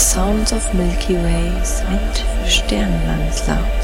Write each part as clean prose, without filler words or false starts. Sounds of Milky Ways mit Sternwandler.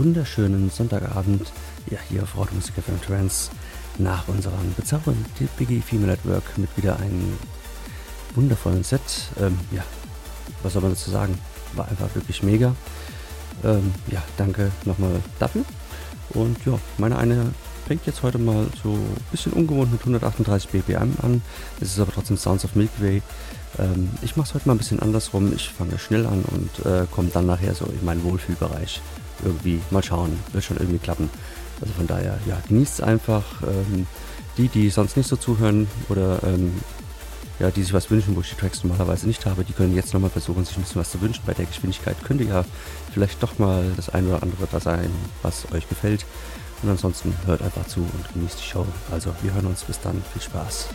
wunderschönen Sonntagabend, ja, hier auf RauteMusik.FM Trance nach unserem bezaubernden Biggie Female Network mit wieder einem wundervollen Set. Ja, was soll man dazu sagen? War einfach wirklich mega. Ja, danke nochmal dafür. Und ja, meine eine fängt jetzt heute mal so ein bisschen ungewohnt mit 138 BPM an. Es ist aber trotzdem Sounds of Milky Way. Ich mache es heute mal ein bisschen andersrum. Ich fange schnell an und komme dann nachher so in meinen Wohlfühlbereich. Irgendwie mal schauen, wird schon irgendwie klappen. Also von daher, ja, genießt es einfach. Die sonst nicht so zuhören oder ja, die sich was wünschen, wo ich die Tracks normalerweise nicht habe, die können jetzt nochmal versuchen, sich ein bisschen was zu wünschen. Bei der Geschwindigkeit könnte ja vielleicht doch mal das ein oder andere da sein, was euch gefällt. Und ansonsten hört einfach zu und genießt die Show. Also wir hören uns, bis dann, viel Spaß.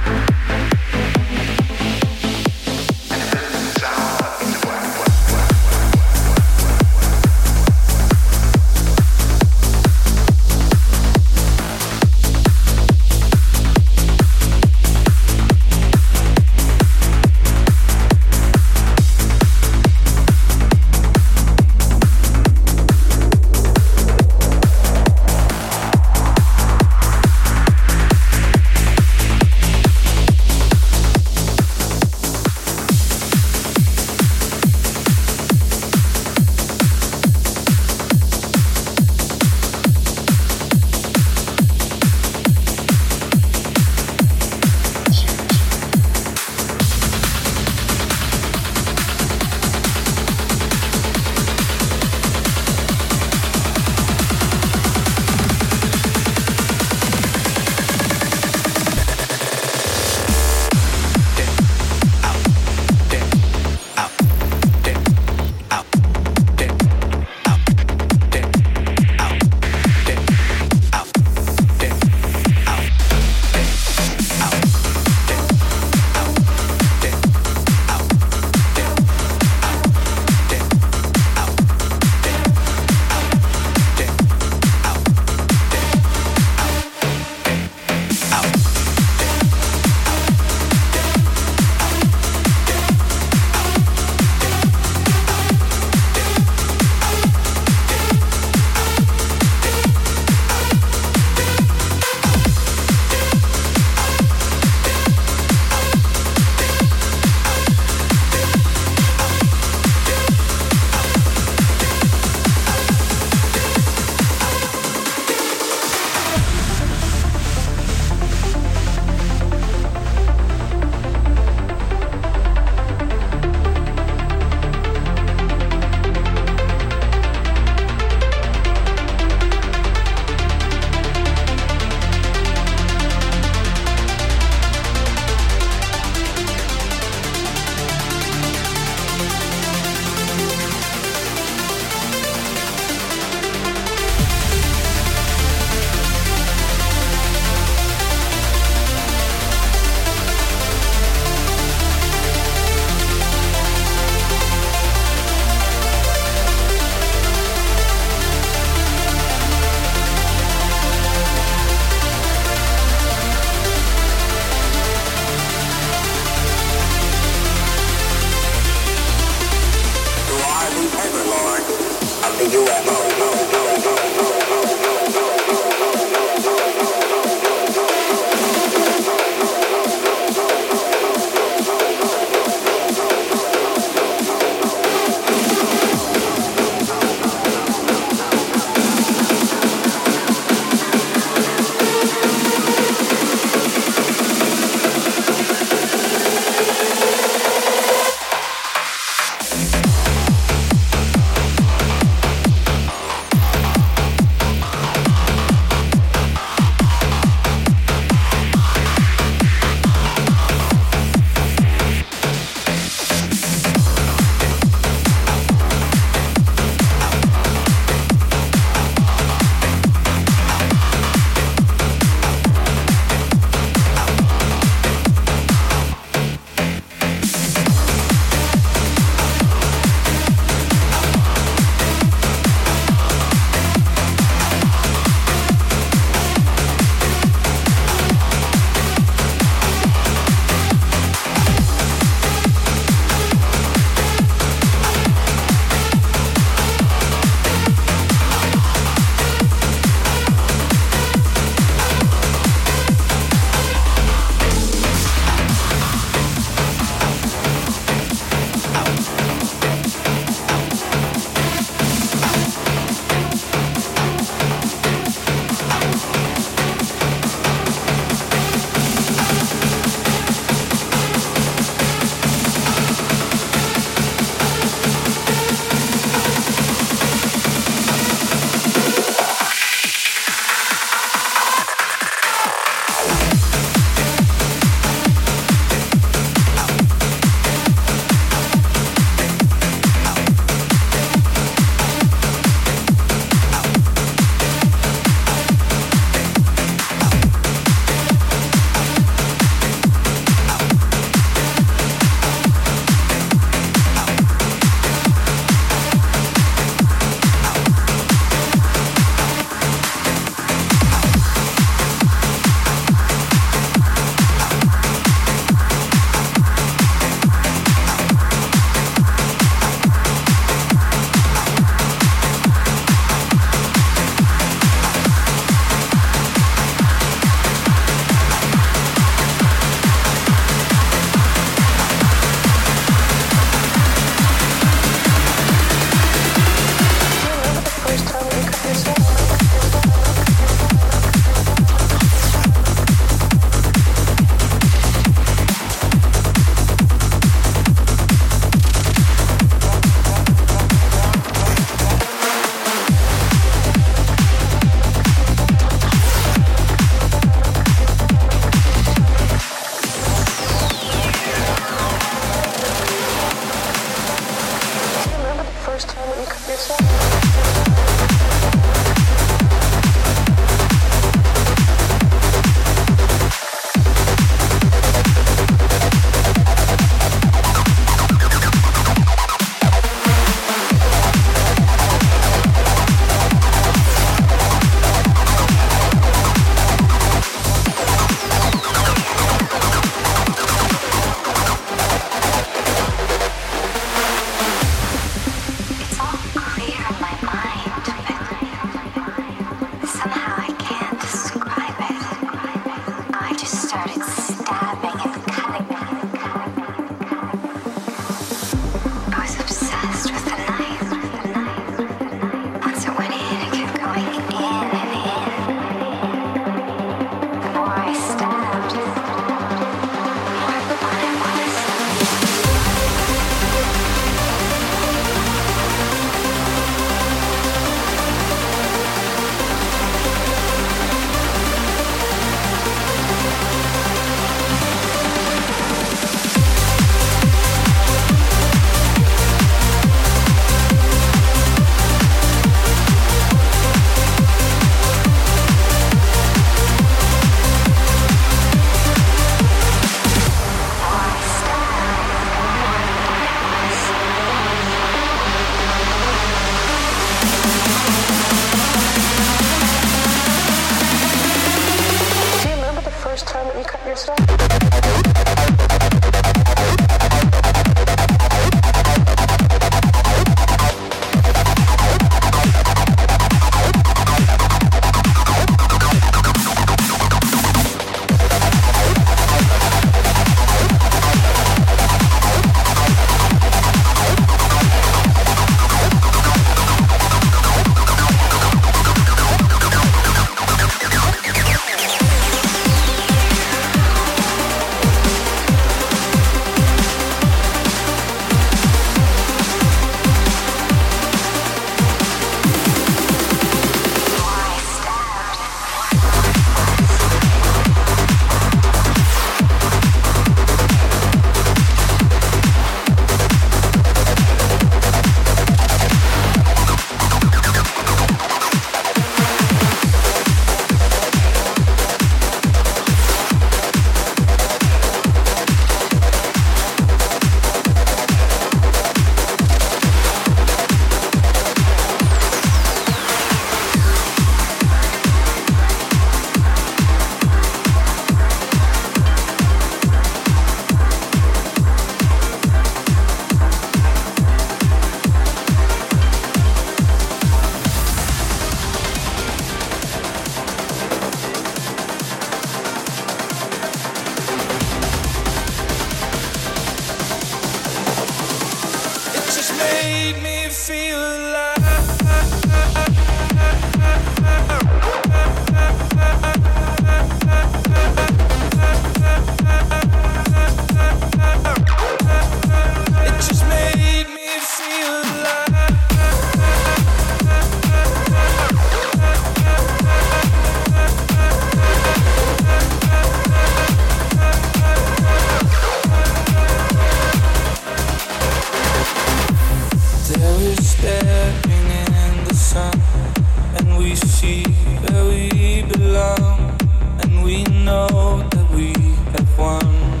see where we belong, and we know that we have won.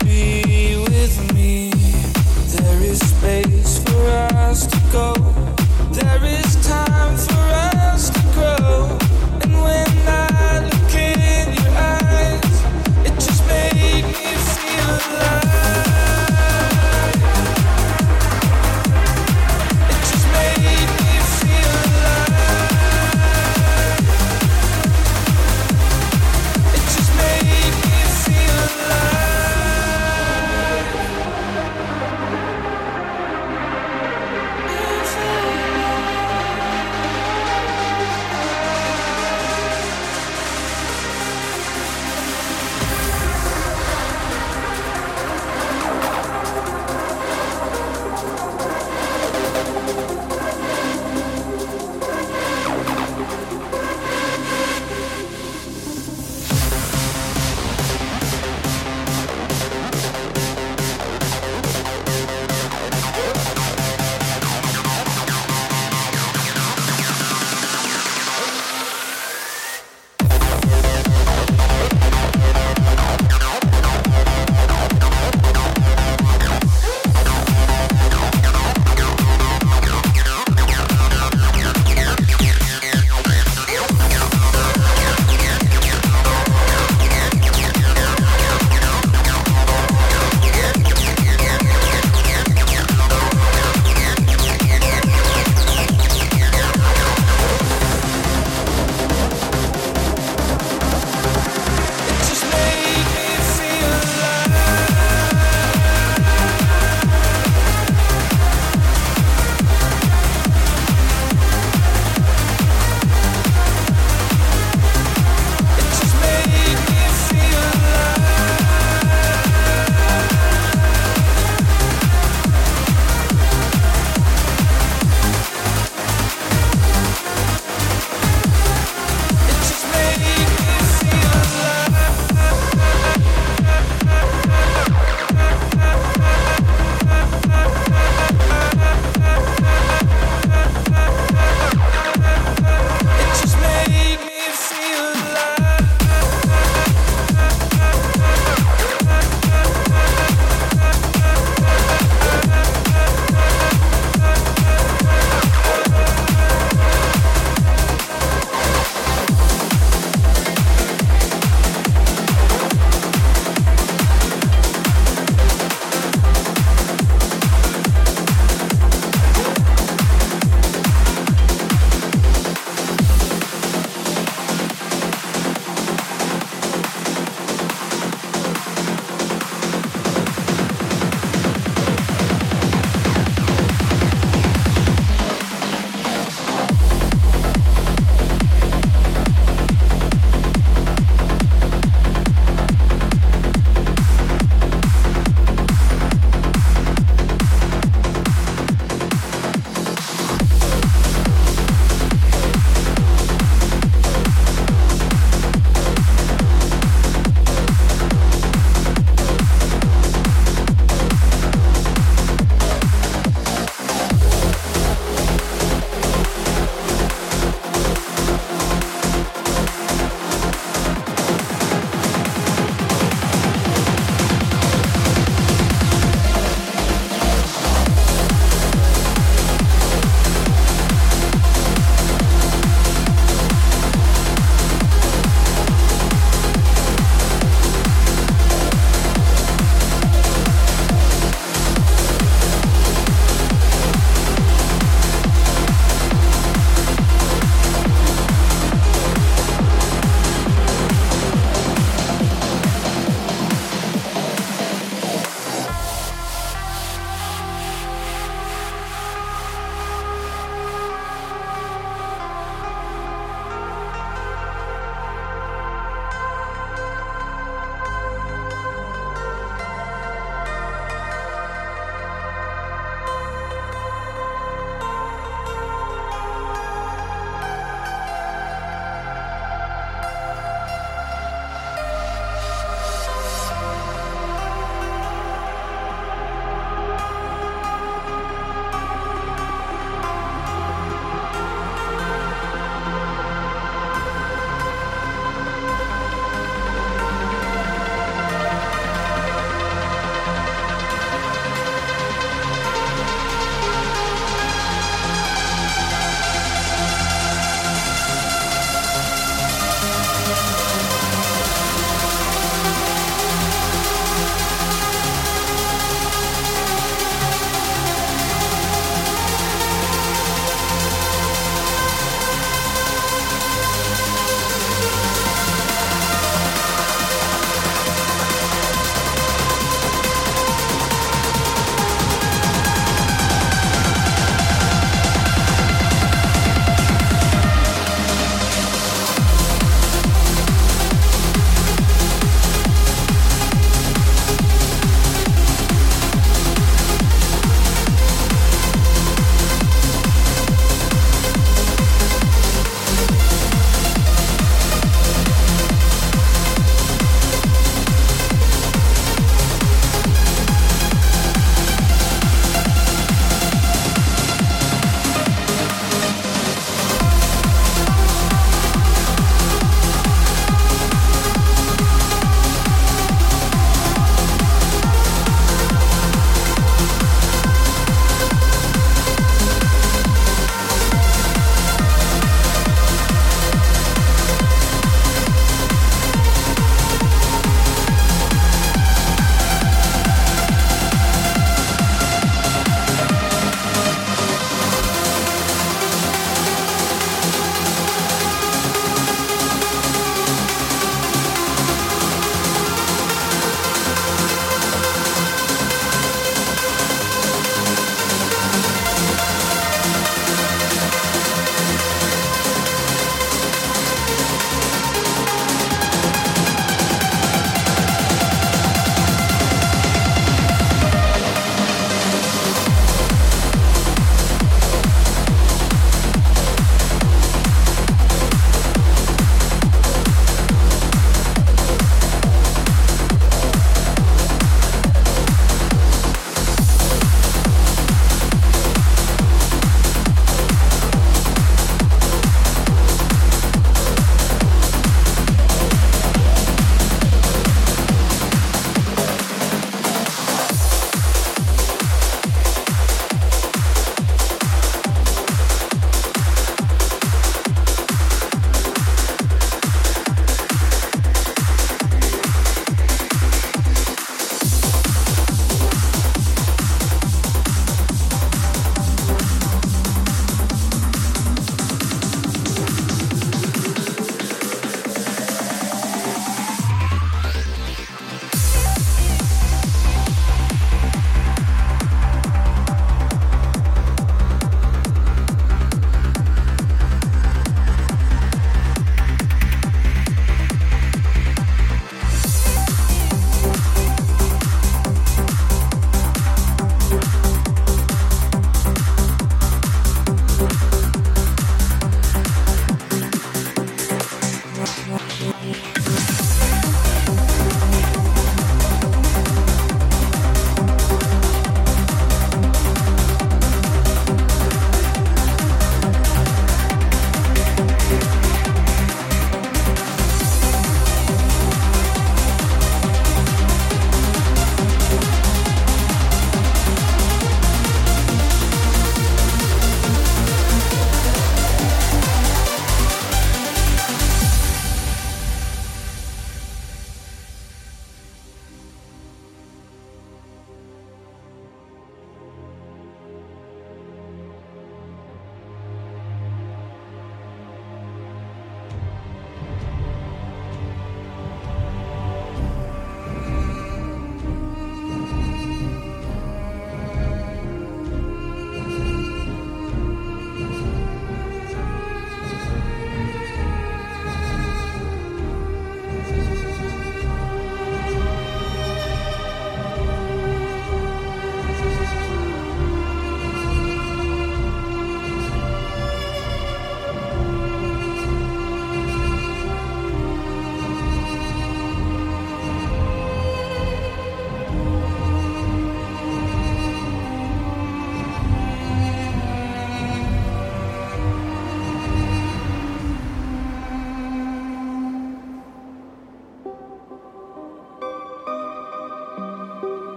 Be with me, there is space for us to go, there is time for us to grow, and when I look in your eyes, it just made me feel alive.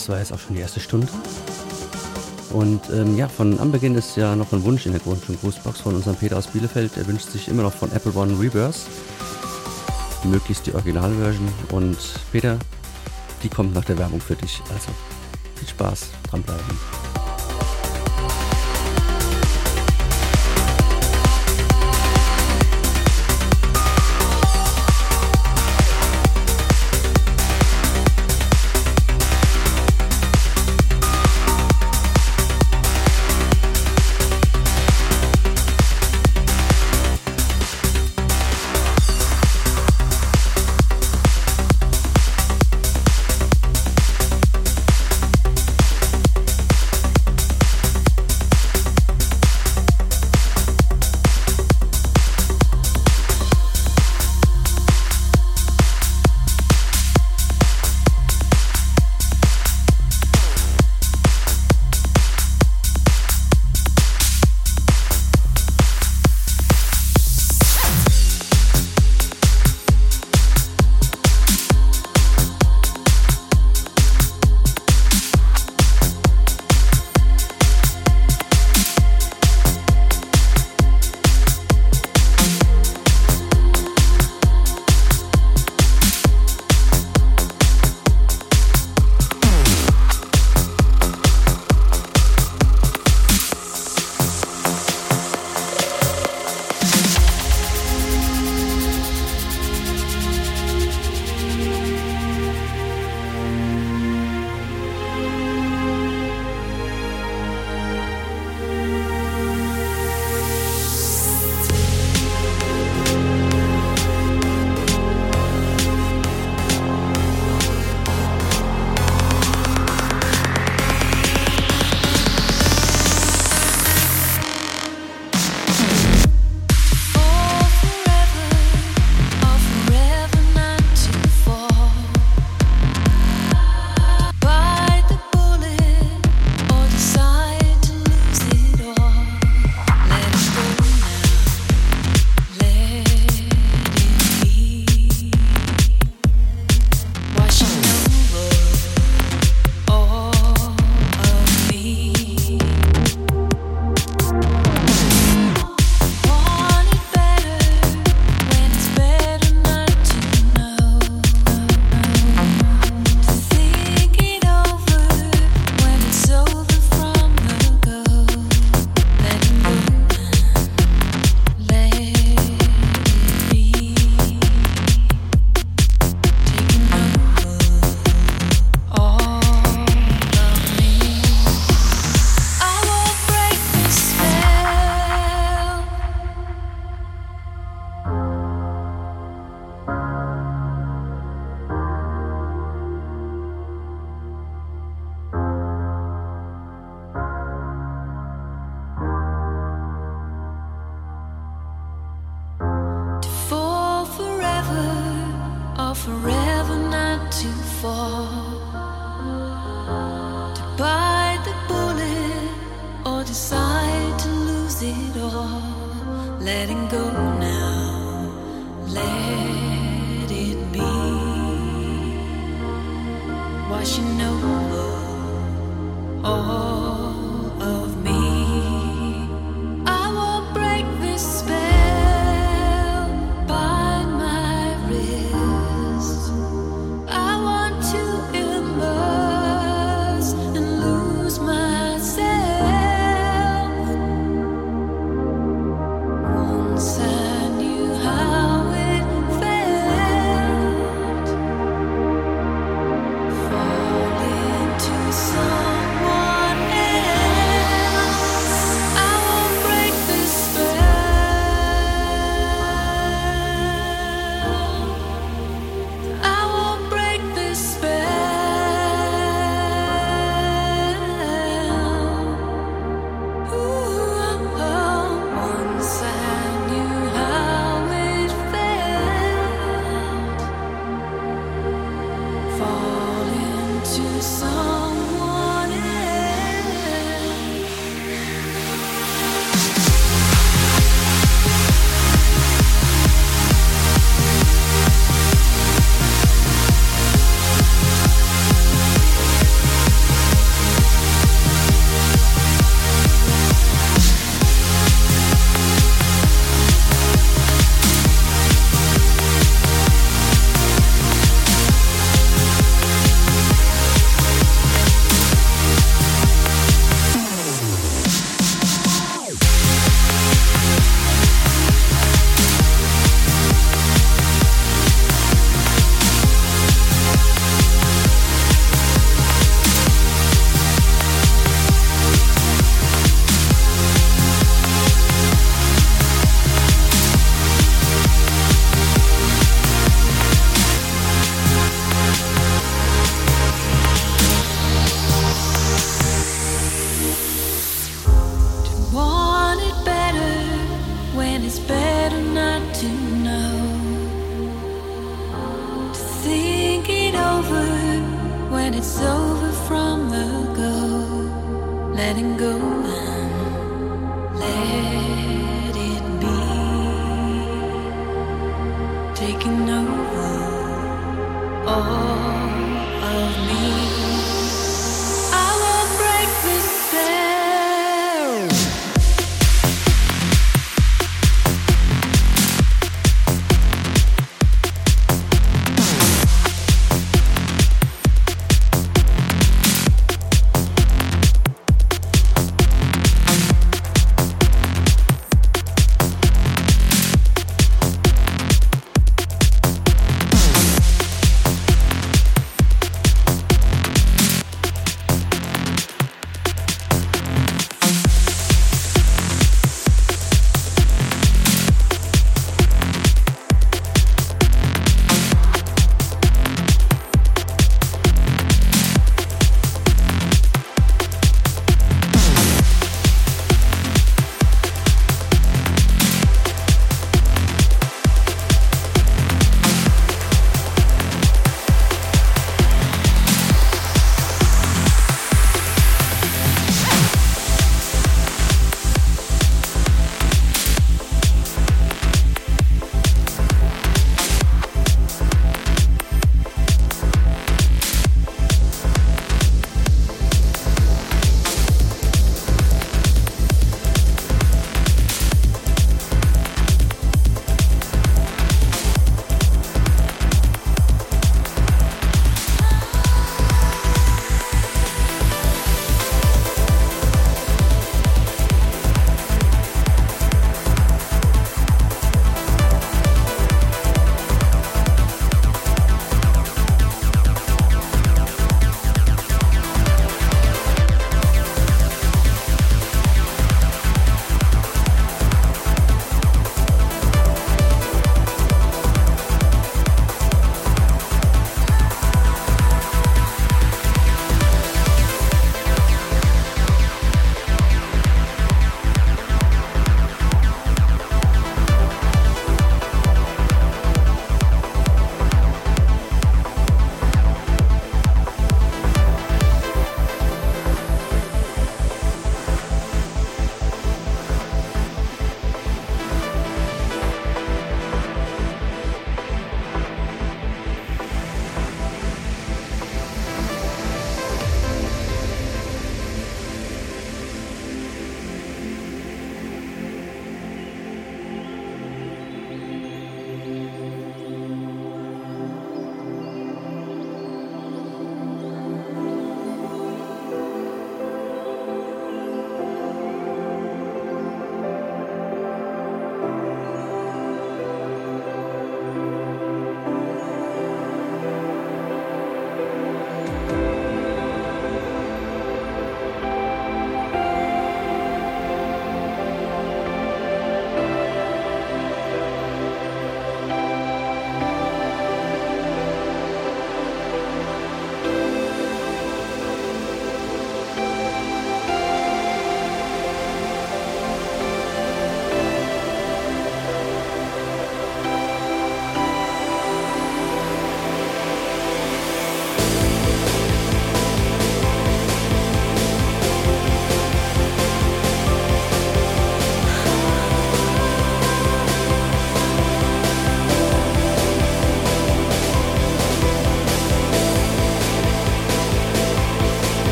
das war jetzt auch schon die erste Stunde. Und ja, von Anbeginn ist ja noch ein Wunsch in der Grundschulgrußbox von unserem Peter aus Bielefeld. Er wünscht sich immer noch von Apple One Reverse, möglichst die Originalversion. Und Peter, die kommt nach der Werbung für dich. Also viel Spaß, dranbleiben. Someone else. was over from the go, letting go, let it be, taking over all of me.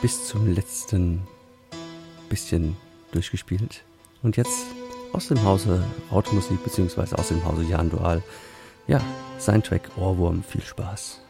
bis zum letzten bisschen durchgespielt. Und jetzt aus dem Hause RauteMusik bzw. aus dem Hause Jan Dual. Ja, sein Track Ohrwurm. Viel Spaß.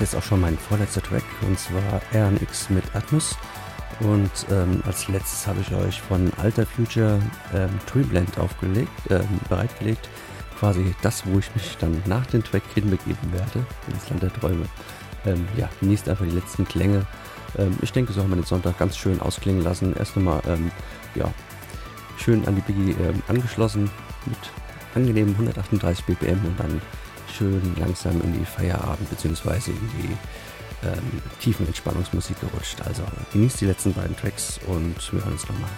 ist jetzt auch schon mein vorletzter Track, und zwar RNX mit Atmos. Und als letztes habe ich euch von Alter Future Tribland bereitgelegt. Quasi das, wo ich mich dann nach dem Track hinbegeben werde, ins Land der Träume. Ja, genießt einfach die letzten Klänge. Ich denke, so haben wir den Sonntag ganz schön ausklingen lassen. Erst nochmal ja, schön an die Biggie angeschlossen mit angenehmen 138 BPM und dann schön langsam in die Feierabend bzw. in die tiefen Entspannungsmusik gerutscht. Also genießt die letzten beiden Tracks und wir hören uns nochmal.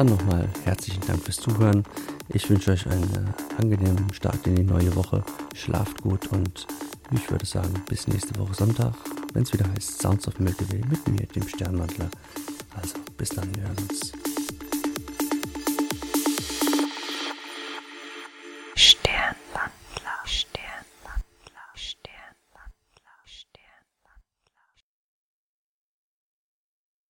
Dann nochmal herzlichen Dank fürs Zuhören. Ich wünsche euch einen angenehmen Start in die neue Woche. Schlaft gut und ich würde sagen, bis nächste Woche Sonntag, wenn es wieder heißt Sounds of Milky Way mit mir, dem Sternwandler. Also bis dann, wir hören uns.